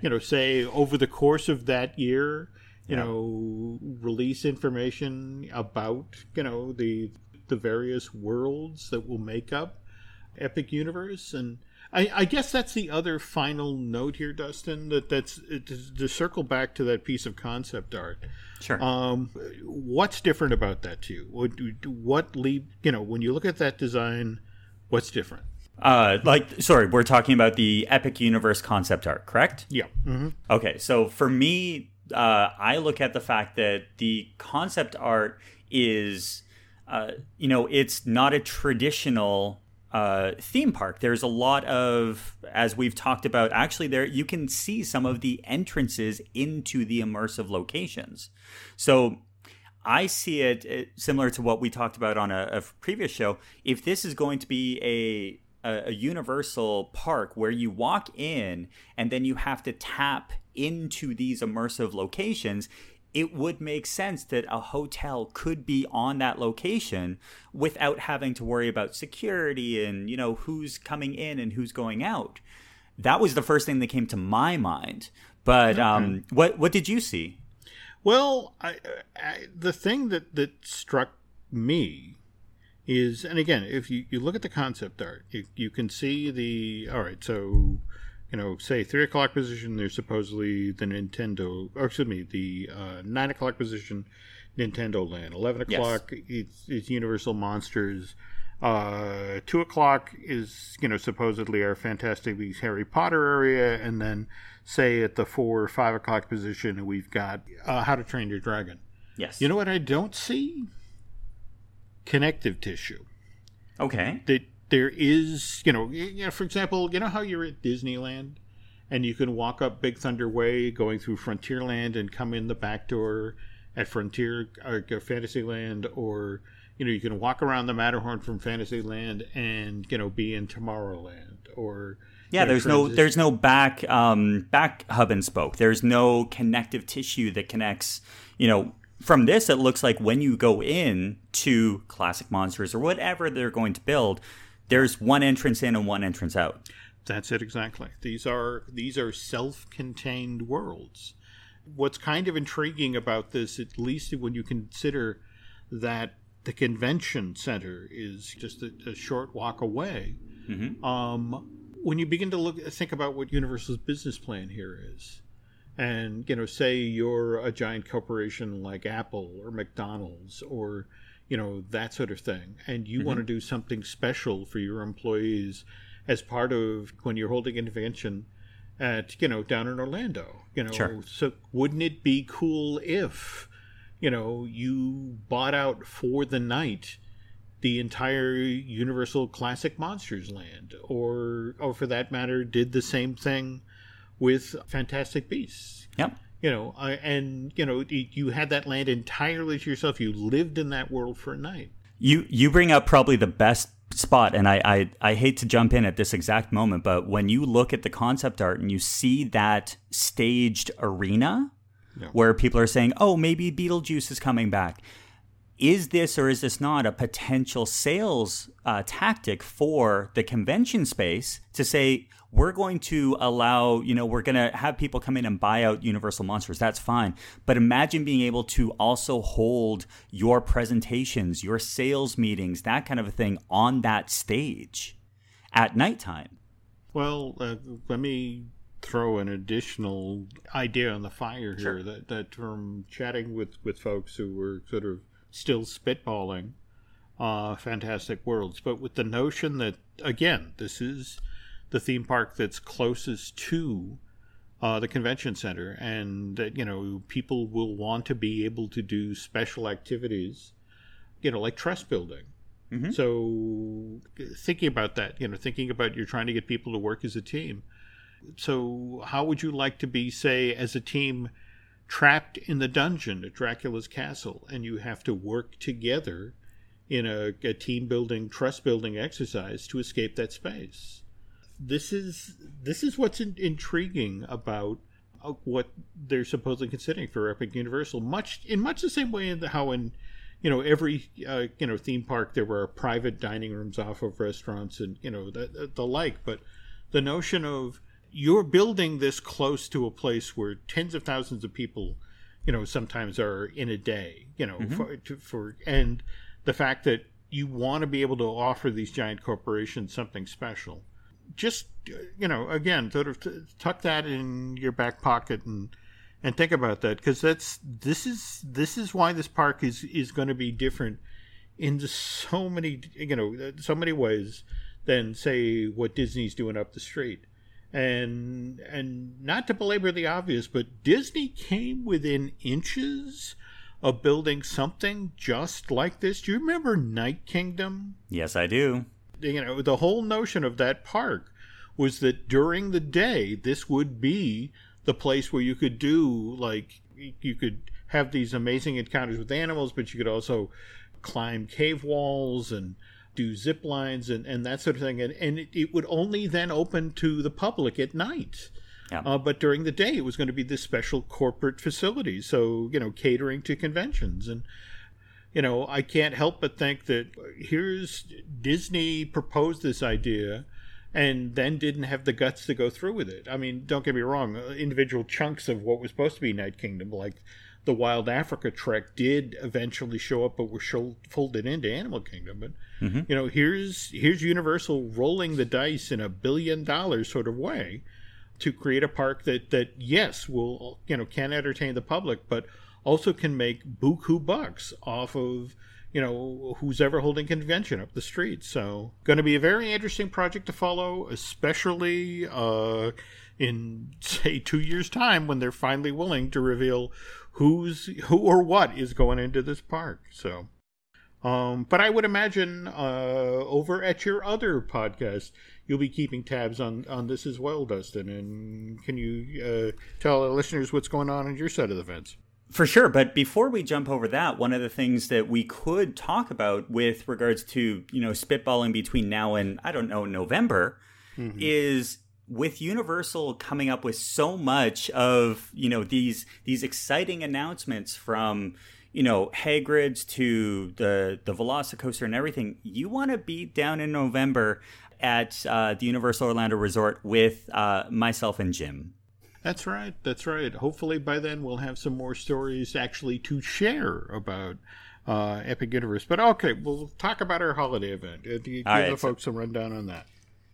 you know, say over the course of that year, you yeah. know, release information about, you know, the the various worlds that will make up Epic Universe. And I, I guess that's the other final note here, Dustin, that that's to, to circle back to that piece of concept art. Sure. Um, what's different about that to you? What, what lead, you know, when you look at that design, what's different? Uh, like, sorry, we're talking about the Epic Universe concept art, correct? Yeah. Mm-hmm. Okay, so for me, uh, I look at the fact that the concept art is, uh, you know, it's not a traditional uh, theme park. There's a lot of, as we've talked about, actually there, you can see some of the entrances into the immersive locations. So I see it, it similar to what we talked about on a, a previous show. If this is going to be a a Universal park where you walk in and then you have to tap into these immersive locations, it would make sense that a hotel could be on that location without having to worry about security and, you know, who's coming in and who's going out. That was the first thing that came to my mind. But okay. um, what what did you see? Well, I, I, the thing that, that struck me is, and again, if you, you look at the concept art, you, you can see the, all right, so, you know, say three o'clock position, there's supposedly the Nintendo, or excuse me, the uh, nine o'clock position, Nintendo Land. eleven o'clock, yes. it's, it's Universal Monsters. Uh, two o'clock is, you know, supposedly our Fantastic Beasts Harry Potter area. And then say at the four or five o'clock position, we've got uh, How to Train Your Dragon. Yes. You know what I don't see? Connective tissue. Okay. That there is, you know, you know, for example, you know how you're at Disneyland and you can walk up Big Thunder Way going through Frontierland and come in the back door at Frontier or Fantasyland, or, you know, you can walk around the Matterhorn from Fantasyland and, you know, be in Tomorrowland or... Yeah, you know, there's transition. no there's no back um, back hub and spoke. There's no connective tissue that connects, you know... From this, it looks like when you go in to Classic Monsters or whatever they're going to build, there's one entrance in and one entrance out. That's it, exactly. These are these are self-contained worlds. What's kind of intriguing about this, at least when you consider that the convention center is just a, a short walk away, mm-hmm. um, when you begin to look, think about what Universal's business plan here is. And, you know, say you're a giant corporation like Apple or McDonald's or, you know, that sort of thing. And you mm-hmm. want to do something special for your employees as part of when you're holding an convention at, you know, down in Orlando. You know, sure. So wouldn't it be cool if, you know, you bought out for the night the entire Universal Classic Monsters Land or, or for that matter, did the same thing with Fantastic Beasts. Yep. You know, uh, and, you know, you had that land entirely to yourself. You lived in that world for a night. You you bring up probably the best spot, and I, I I hate to jump in at this exact moment, but when you look at the concept art and you see that staged arena yeah. where people are saying, oh, maybe Beetlejuice is coming back, is this or is this not a potential sales uh, tactic for the convention space to say, we're going to allow, you know, we're going to have people come in and buy out Universal Monsters. That's fine. But imagine being able to also hold your presentations, your sales meetings, that kind of a thing on that stage at nighttime. Well, uh, let me throw an additional idea on the fire here. Sure. That, that from chatting with, with folks who were sort of still spitballing uh, Fantastic Worlds, but with the notion that, again, this is the theme park that's closest to uh, the convention center, and that, you know, people will want to be able to do special activities, you know, like trust building. Mm-hmm. So thinking about that, you know, thinking about you're trying to get people to work as a team. So how would you like to be, say, as a team trapped in the dungeon at Dracula's castle, and you have to work together in a, a team building, trust building exercise to escape that space? This is this is what's in, intriguing about uh, what they're supposedly considering for Epic Universal. Much in much the same way in the, how in you know every uh, you know theme park there were private dining rooms off of restaurants and you know the, the, the like. But the notion of you're building this close to a place where tens of thousands of people, you know, sometimes are in a day, you know, mm-hmm. for, to, for and the fact that you want to be able to offer these giant corporations something special. Just, you know, again, sort of t- tuck that in your back pocket and and think about that, because that's this is this is why this park is is going to be different in so many you know so many ways than say what Disney's doing up the street. And and not to belabor the obvious, but Disney came within inches of building something just like this. Do you remember Night Kingdom? Yes, I do. You know, the whole notion of that park was that during the day, this would be the place where you could do, like, you could have these amazing encounters with animals, but you could also climb cave walls and do zip lines and, and that sort of thing. And, and it, it would only then open to the public at night. Yeah. Uh, but during the day, it was going to be this special corporate facility. So, you know, catering to conventions and, you know, I can't help but think that here's Disney proposed this idea and then didn't have the guts to go through with it. I mean, don't get me wrong, individual chunks of what was supposed to be Night Kingdom, like the Wild Africa Trek, did eventually show up but were shol- folded into Animal Kingdom. But, mm-hmm. you know, here's here's Universal rolling the dice in a billion dollar sort of way to create a park that, that yes, will, you know, can entertain the public, but also can make buku bucks off of, you know, who's ever holding convention up the street. So going to be a very interesting project to follow, especially uh, in, say, two years' time when they're finally willing to reveal who's who or what is going into this park. So, um, but I would imagine uh, over at your other podcast, you'll be keeping tabs on, on this as well, Dustin. And can you uh, tell our listeners what's going on on your side of the fence? For sure. But before we jump over that, one of the things that we could talk about with regards to, you know, spitballing between now and, I don't know, November, mm-hmm. is with Universal coming up with so much of, you know, these these exciting announcements from, you know, Hagrid's to the, the VelociCoaster and everything. You want to be down in November at uh, the Universal Orlando Resort with uh, myself and Jim. That's right. That's right. Hopefully by then we'll have some more stories actually to share about uh, Epic Universe. But okay, we'll talk about our holiday event. Uh, give right, the folks so, a rundown on that.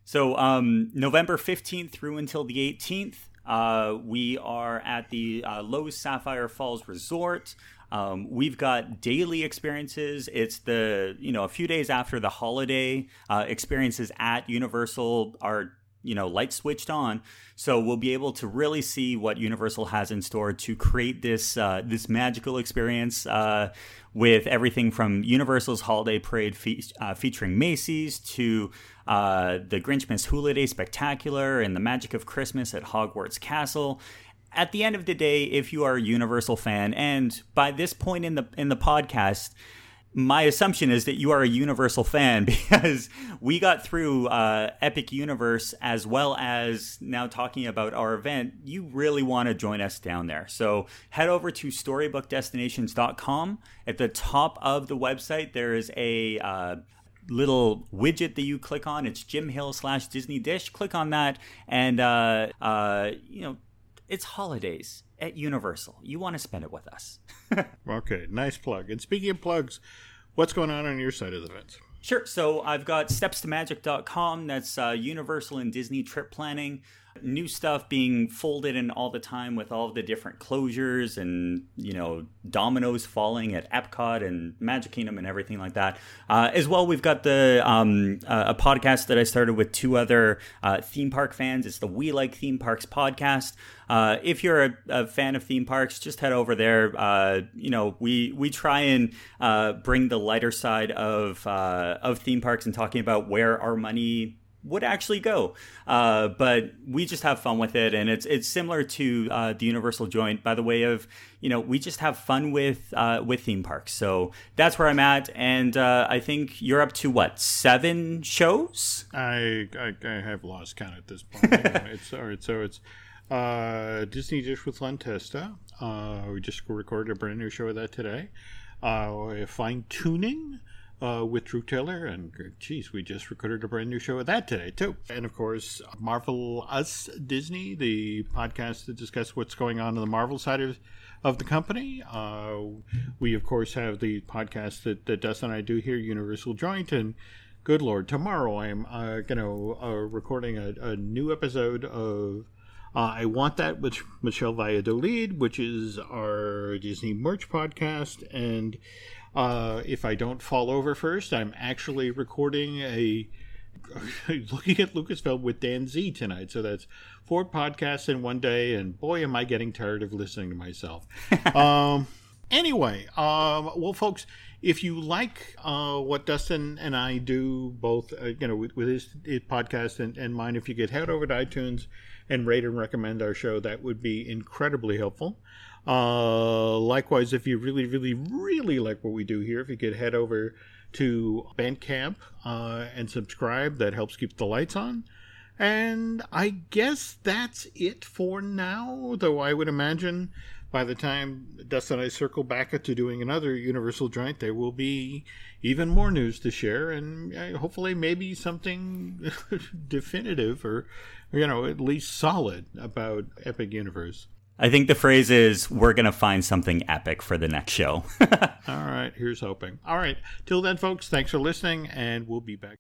So um, November fifteenth through until the eighteenth, uh, we are at the uh, Loews Sapphire Falls Resort. Um, we've got daily experiences. It's the, you know, a few days after the holiday uh, experiences at Universal are you know, light switched on. So we'll be able to really see what Universal has in store to create this uh, this magical experience uh, with everything from Universal's Holiday Parade fe- uh, featuring Macy's to uh, the Grinchmas Holiday Spectacular and the Magic of Christmas at Hogwarts Castle. At the end of the day, if you are a Universal fan, and by this point in the in the podcast, my assumption is that you are a Universal fan, because we got through uh, Epic Universe as well as now talking about our event. You really want to join us down there. So head over to storybook destinations dot com. At the top of the website, there is a uh, little widget that you click on. It's Jim Hill slash Disney Dish. Click on that and, uh, uh, you know, it's holidays at Universal. You want to spend it with us. Okay, nice plug. And speaking of plugs, what's going on on your side of the fence? Sure. So I've got steps to magic dot com. That's uh, Universal and Disney trip planning. New stuff being folded in all the time with all the different closures and, you know, dominoes falling at Epcot and Magic Kingdom and everything like that. Uh, as well, we've got the um, uh, a podcast that I started with two other uh, theme park fans. It's the We Like Theme Parks podcast. Uh, if you're a, a fan of theme parks, just head over there. Uh, you know, we we try and uh, bring the lighter side of uh, of theme parks and talking about where our money would actually go, uh, but we just have fun with it, and it's it's similar to uh, the Universal joint by the way of, you know, we just have fun with uh, with theme parks. So that's where I'm at, and uh, I think you're up to what, seven shows? I I, I have lost count at this point. Anyway, it's all right. So it's uh, Disney Dish with Len Testa. Uh, we just recorded a brand new show of that today. Uh, Fine Tuning. Uh, with Drew Taylor, and geez, we just recorded a brand new show of that today too. And of course, Marvel Us Disney, the podcast to discuss what's going on in the Marvel side of, of the company. Uh, we of course have the podcast that, that Dustin and I do here, Universal Joint, and good Lord, tomorrow I'm uh, going to uh, recording a, a new episode of uh, I Want That with Michelle Valladolid, which is our Disney merch podcast. And Uh, if I don't fall over first, I'm actually recording a looking at Lucasfilm with Dan Z tonight. So that's four podcasts in one day, and boy, am I getting tired of listening to myself. um, anyway, um, well, folks, if you like uh, what Dustin and I do, both uh, you know, with, with his, his podcast and, and mine, if you could head over to iTunes and rate and recommend our show, that would be incredibly helpful. Uh, likewise, if you really, really, really like what we do here, if you could head over to Bandcamp uh, and subscribe, that helps keep the lights on. And I guess that's it for now, though I would imagine by the time Dustin and I circle back to doing another Universal Joint, there will be even more news to share, and hopefully maybe something definitive or, you know, at least solid about Epic Universe. I think the phrase is, we're going to find something epic for the next show. All right. Here's hoping. All right. Till then, folks, thanks for listening, and we'll be back.